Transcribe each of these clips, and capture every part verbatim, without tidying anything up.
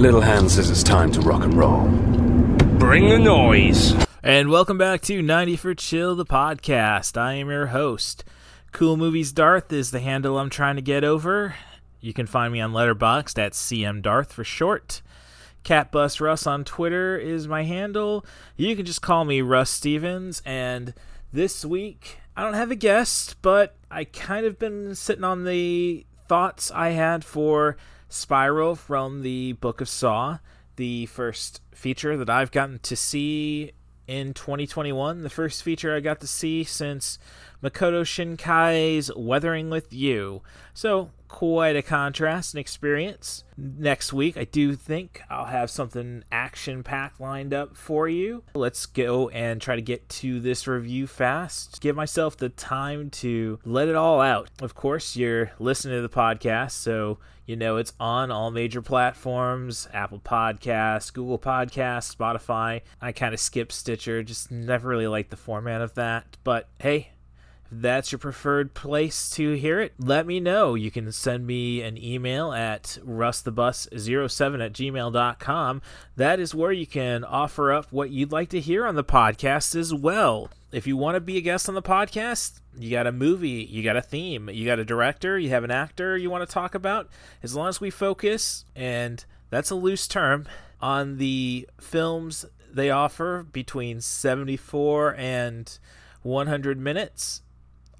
Little Hand says it's time to rock and roll. Bring the noise. And welcome back to ninety for Chill, the podcast. I am your host. Cool Movies Darth is the handle I'm trying to get over. You can find me on Letterboxd at C M Darth for short. CatBustRuss on Twitter is my handle. You can just call me Russ Stevens. And this week, I don't have a guest, but I kind of been sitting on the thoughts I had for Spiral from the Book of Saw, the first feature that I've gotten to see in twenty twenty-one, the first feature I got to see since Makoto Shinkai's Weathering with You. So, quite a contrast and experience. Next week, I do think I'll have something action-packed lined up for you. Let's go and try to get to this review fast. Give myself the time to let it all out. Of course, you're listening to the podcast, so you know it's on all major platforms. Apple Podcasts, Google Podcasts, Spotify. I kind of skip Stitcher. Just never really liked the format of that. But, hey, that's your preferred place to hear it, let me know. You can send me an email at rustthebus zero seven at gmail dot com. That is where you can offer up what you'd like to hear on the podcast as well. If you want to be a guest on the podcast, you got a movie, you got a theme, you got a director, you have an actor you want to talk about. As long as we focus, and that's a loose term, on the films they offer between seventy-four and one hundred minutes,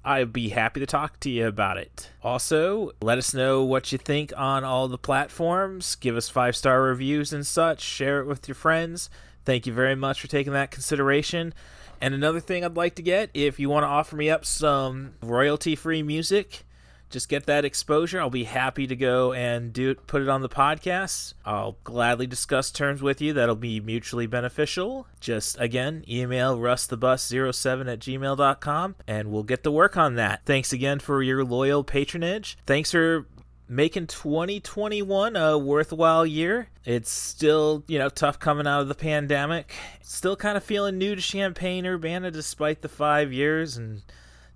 I'd be happy to talk to you about it. Also, let us know what you think on all the platforms. Give us five-star reviews and such. Share it with your friends. Thank you very much for taking that consideration. And another thing I'd like to get, if you want to offer me up some royalty-free music, just get that exposure. I'll be happy to go and do it, put it on the podcast. I'll gladly discuss terms with you that'll be mutually beneficial. Just, again, email rustthebus zero seven at gmail dot com, and we'll get to work on that. Thanks again for your loyal patronage. Thanks for making twenty twenty-one a worthwhile year. It's still, you know, tough coming out of the pandemic. Still kind of feeling new to Champaign, Urbana, despite the five years, and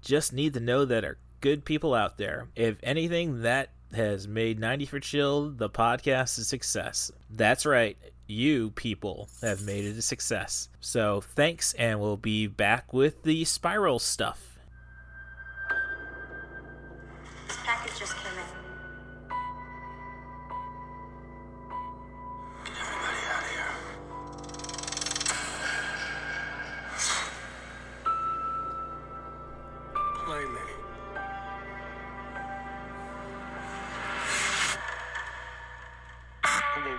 just need to know that our good people out there. If anything, that has made ninety for Chill the podcast a success. That's right, you people have made it a success. So thanks, and we'll be back with the Spiral stuff. This package just came in. Get everybody out of here. Play me.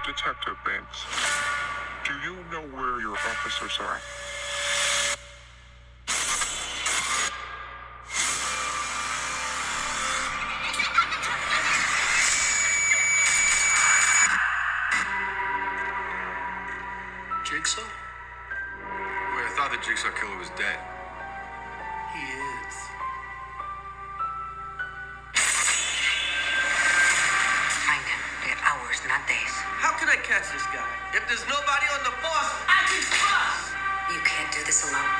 Detective Banks, do you know where your officers are? Jigsaw? Wait, I thought the Jigsaw killer was dead. He is. Catch this guy. If there's nobody on the force, I can trust. You can't do this alone.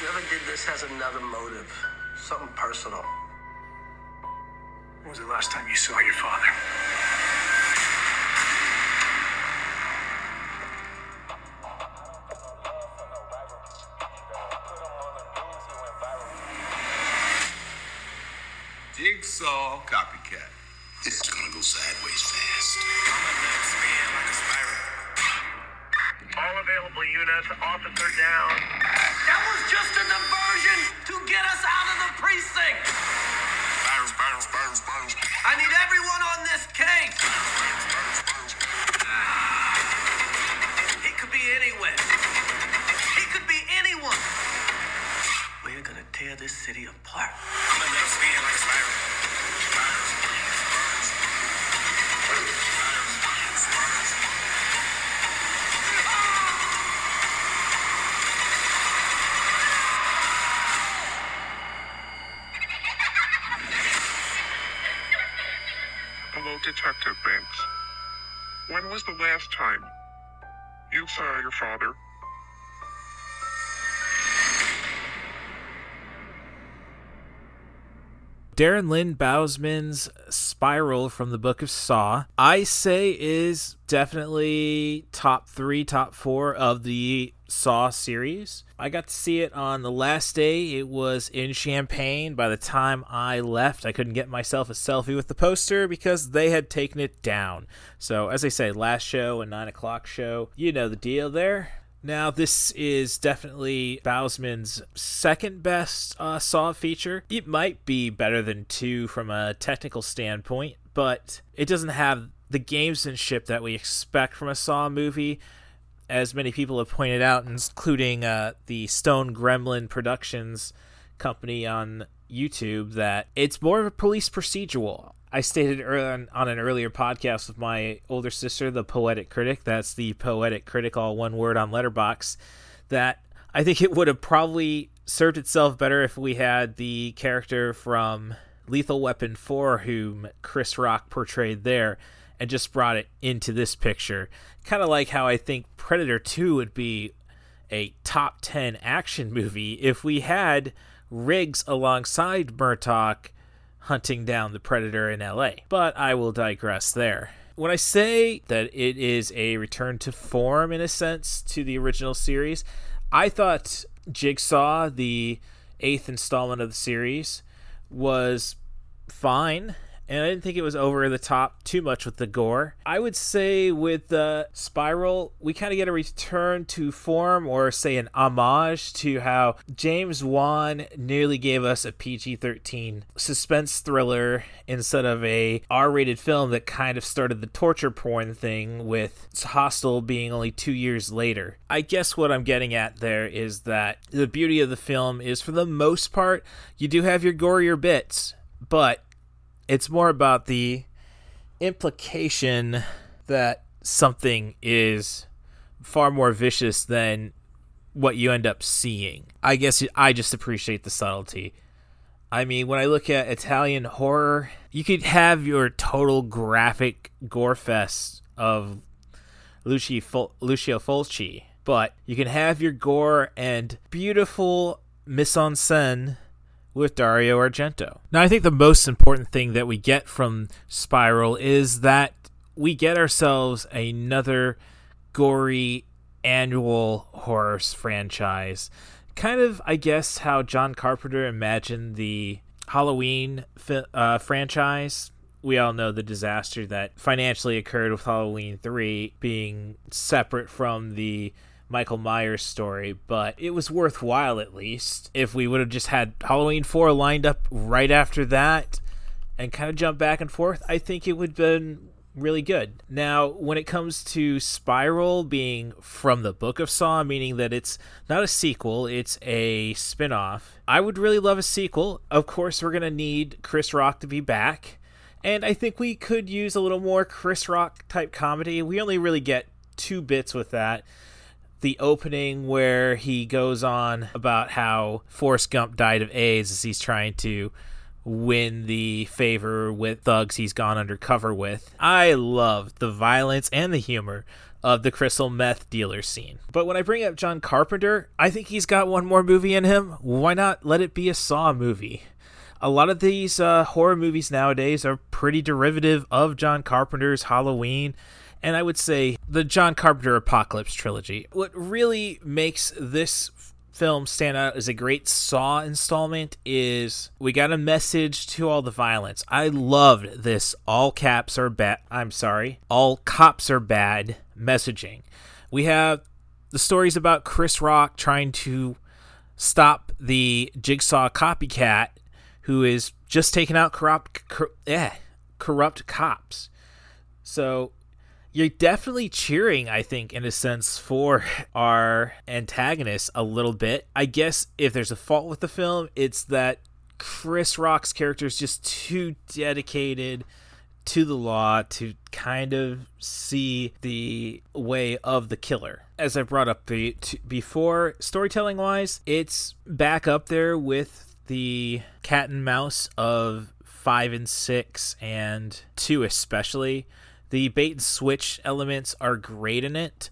Whoever did this has another motive. Something personal. When was the last time you saw your father? Jigsaw copycat. This is gonna go sideways fast. All available units, officer down. That was just an diversion to get us out of the precinct. Bounce, bounce, bounce, bounce. I need everyone on this case. He could be anywhere. He could be anyone. We're gonna tear this city apart. I'm gonna spin like a spiral. Detective Banks, when was the last time you saw your father? Darren Lynn Bousman's Spiral from the Book of Saw, I say, is definitely top three, top four of the Saw series. I got to see it on the last day. It was in Champaign. By the time I left, I couldn't get myself a selfie with the poster because they had taken it down. So, as I say, last show and nine o'clock show, you know the deal there. Now, this is definitely Bousman's second best uh, Saw feature. It might be better than two from a technical standpoint, but it doesn't have the gamesmanship that we expect from a Saw movie. As many people have pointed out, including uh, the Stone Gremlin Productions company on YouTube, that it's more of a police procedural. I stated on, on an earlier podcast with my older sister, the Poetic Critic, that's the Poetic Critic, all one word on Letterboxd, that I think it would have probably served itself better if we had the character from Lethal Weapon four, whom Chris Rock portrayed there, and just brought it into this picture. Kind of like how I think Predator two would be a top ten action movie if we had Riggs alongside Murtaugh hunting down the Predator in L A. But I will digress there. When I say that it is a return to form, in a sense, to the original series, I thought Jigsaw, the eighth installment of the series, was fine, and I didn't think it was over the top too much with the gore. I would say with the uh, Spiral, we kind of get a return to form, or say an homage to how James Wan nearly gave us a P G thirteen suspense thriller instead of a R rated film that kind of started the torture porn thing with Hostel being only two years later. I guess what I'm getting at there is that the beauty of the film is, for the most part, you do have your gorier bits, but it's more about the implication that something is far more vicious than what you end up seeing. I guess I just appreciate the subtlety. I mean, when I look at Italian horror, you could have your total graphic gore fest of Lucio Fulci, but you can have your gore and beautiful mise en scène with Dario Argento. Now, I think the most important thing that we get from Spiral is that we get ourselves another gory annual horror franchise. Kind of, I guess, how John Carpenter imagined the Halloween uh, franchise. We all know the disaster that financially occurred with Halloween three being separate from the Michael Myers story, but it was worthwhile, at least. If we would have just had Halloween four lined up right after that and kind of jump back and forth, I think it would have been really good. Now, when it comes to Spiral being from the Book of Saw, meaning that it's not a sequel, it's a spin-off, I would really love a sequel. Of course, we're going to need Chris Rock to be back, and I think we could use a little more Chris Rock type comedy. We only really get two bits with that. The opening where he goes on about how Forrest Gump died of AIDS as he's trying to win the favor with thugs he's gone undercover with. I love the violence and the humor of the crystal meth dealer scene. But when I bring up John Carpenter, I think he's got one more movie in him. Why not let it be a Saw movie? A lot of these uh, horror movies nowadays are pretty derivative of John Carpenter's Halloween, and I would say the John Carpenter Apocalypse trilogy. What really makes this f- film stand out as a great Saw installment is we got a message to all the violence. I loved this all caps are bad, I'm sorry, all cops are bad messaging. We have the stories about Chris Rock trying to stop the Jigsaw copycat who is just taking out corrupt, cor- eh, corrupt cops. So you're definitely cheering, I think, in a sense, for our antagonist a little bit. I guess if there's a fault with the film, it's that Chris Rock's character is just too dedicated to the law to kind of see the way of the killer. As I brought up the, t- before, storytelling-wise, it's back up there with the cat and mouse of five and six and two especially. The bait and switch elements are great in it.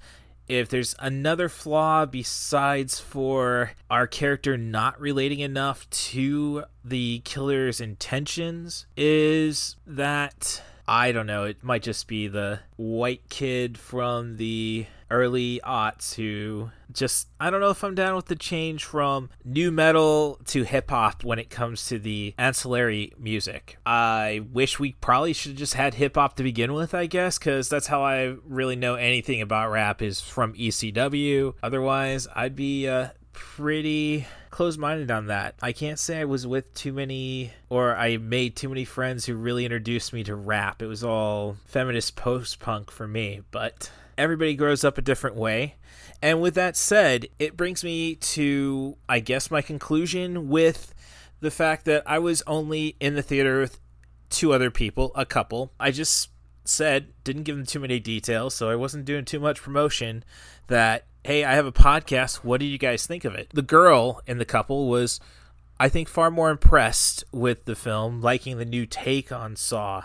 if there's another flaw besides for our character not relating enough to the killer's intentions, is that, I don't know, it might just be the white kid from the early aughts who just, I don't know if I'm down with the change from new metal to hip-hop when it comes to the ancillary music. I wish we probably should have just had hip-hop to begin with, I guess, because that's how I really know anything about rap, is from E C W. Otherwise, I'd be uh, pretty closed-minded on that. I can't say I was with too many, or I made too many friends who really introduced me to rap. It was all feminist post-punk for me, but everybody grows up a different way. And with that said, it brings me to, I guess, my conclusion with the fact that I was only in the theater with two other people, a couple. I just said, didn't give them too many details, so I wasn't doing too much promotion, that, hey, I have a podcast, what do you guys think of it? The girl in the couple was, I think, far more impressed with the film, liking the new take on Saw.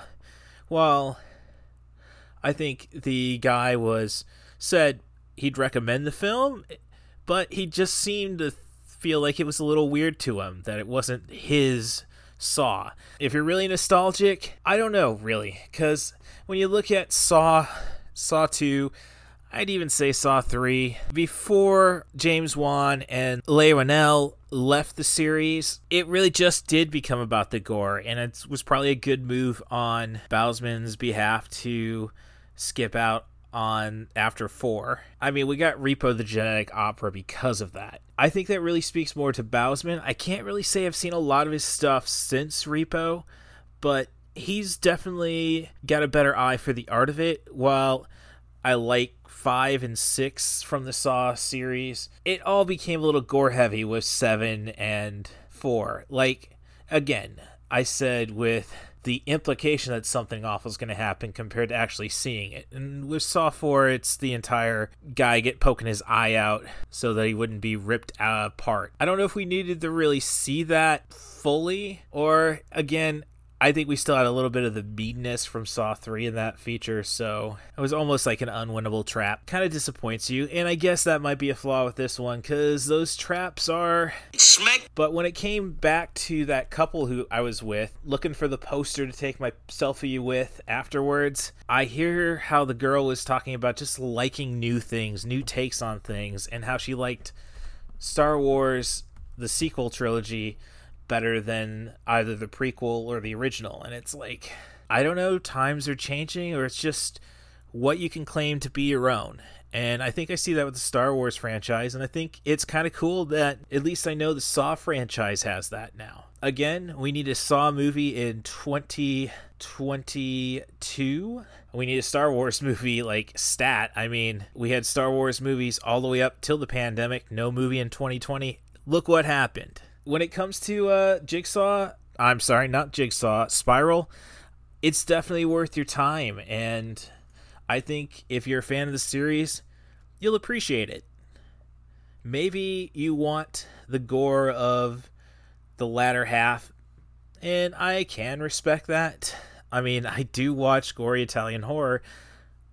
Well, I think the guy was said he'd recommend the film, but he just seemed to feel like it was a little weird to him, that it wasn't his Saw. If you're really nostalgic, I don't know, really, because when you look at Saw, Saw two, I'd even say Saw three, before James Wan and Leigh Whannell left the series, it really just did become about the gore, and it was probably a good move on Bousman's behalf to skip out on after four. I mean, we got Repo the Genetic Opera because of that. I think that really speaks more to Bousman. I can't really say I've seen a lot of his stuff since Repo, but he's definitely got a better eye for the art of it. While I like five and six from the Saw series, it all became a little gore heavy with seven and four. Like, again, I said with the implication that something awful is going to happen compared to actually seeing it. And with Saw four, it's the entire guy get poking his eye out so that he wouldn't be ripped apart. I don't know if we needed to really see that fully, or again, I think we still had a little bit of the meanness from Saw three in that feature, so it was almost like an unwinnable trap. Kind of disappoints you, and I guess that might be a flaw with this one, because those traps are smack. But when it came back to that couple who I was with, looking for the poster to take my selfie with afterwards, I hear how the girl was talking about just liking new things, new takes on things, and how she liked Star Wars, the sequel trilogy, better than either the prequel or the original. And it's like, I don't know, times are changing, or it's just what you can claim to be your own. And I think I see that with the Star Wars franchise, and I think it's kind of cool that at least I know the Saw franchise has that now. Again, we need a Saw movie in twenty twenty-two. We need a Star Wars movie, like, stat. I mean, we had Star Wars movies all the way up till the pandemic, no movie in twenty twenty. Look what happened. When it comes to uh, Jigsaw, I'm sorry, not Jigsaw, Spiral, it's definitely worth your time. And I think if you're a fan of the series, you'll appreciate it. Maybe you want the gore of the latter half, and I can respect that. I mean, I do watch gory Italian horror,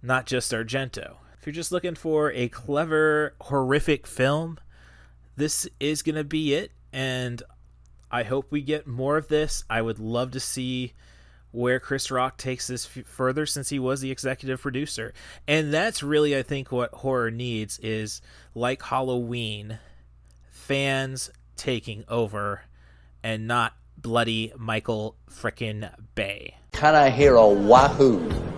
not just Argento. If you're just looking for a clever, horrific film, this is going to be it. And I hope we get more of this. I would love to see where Chris Rock takes this f- further, since he was the executive producer. And that's really, I think, what horror needs, is, like Halloween, fans taking over and not bloody Michael frickin' Bay. Can I hear a wahoo?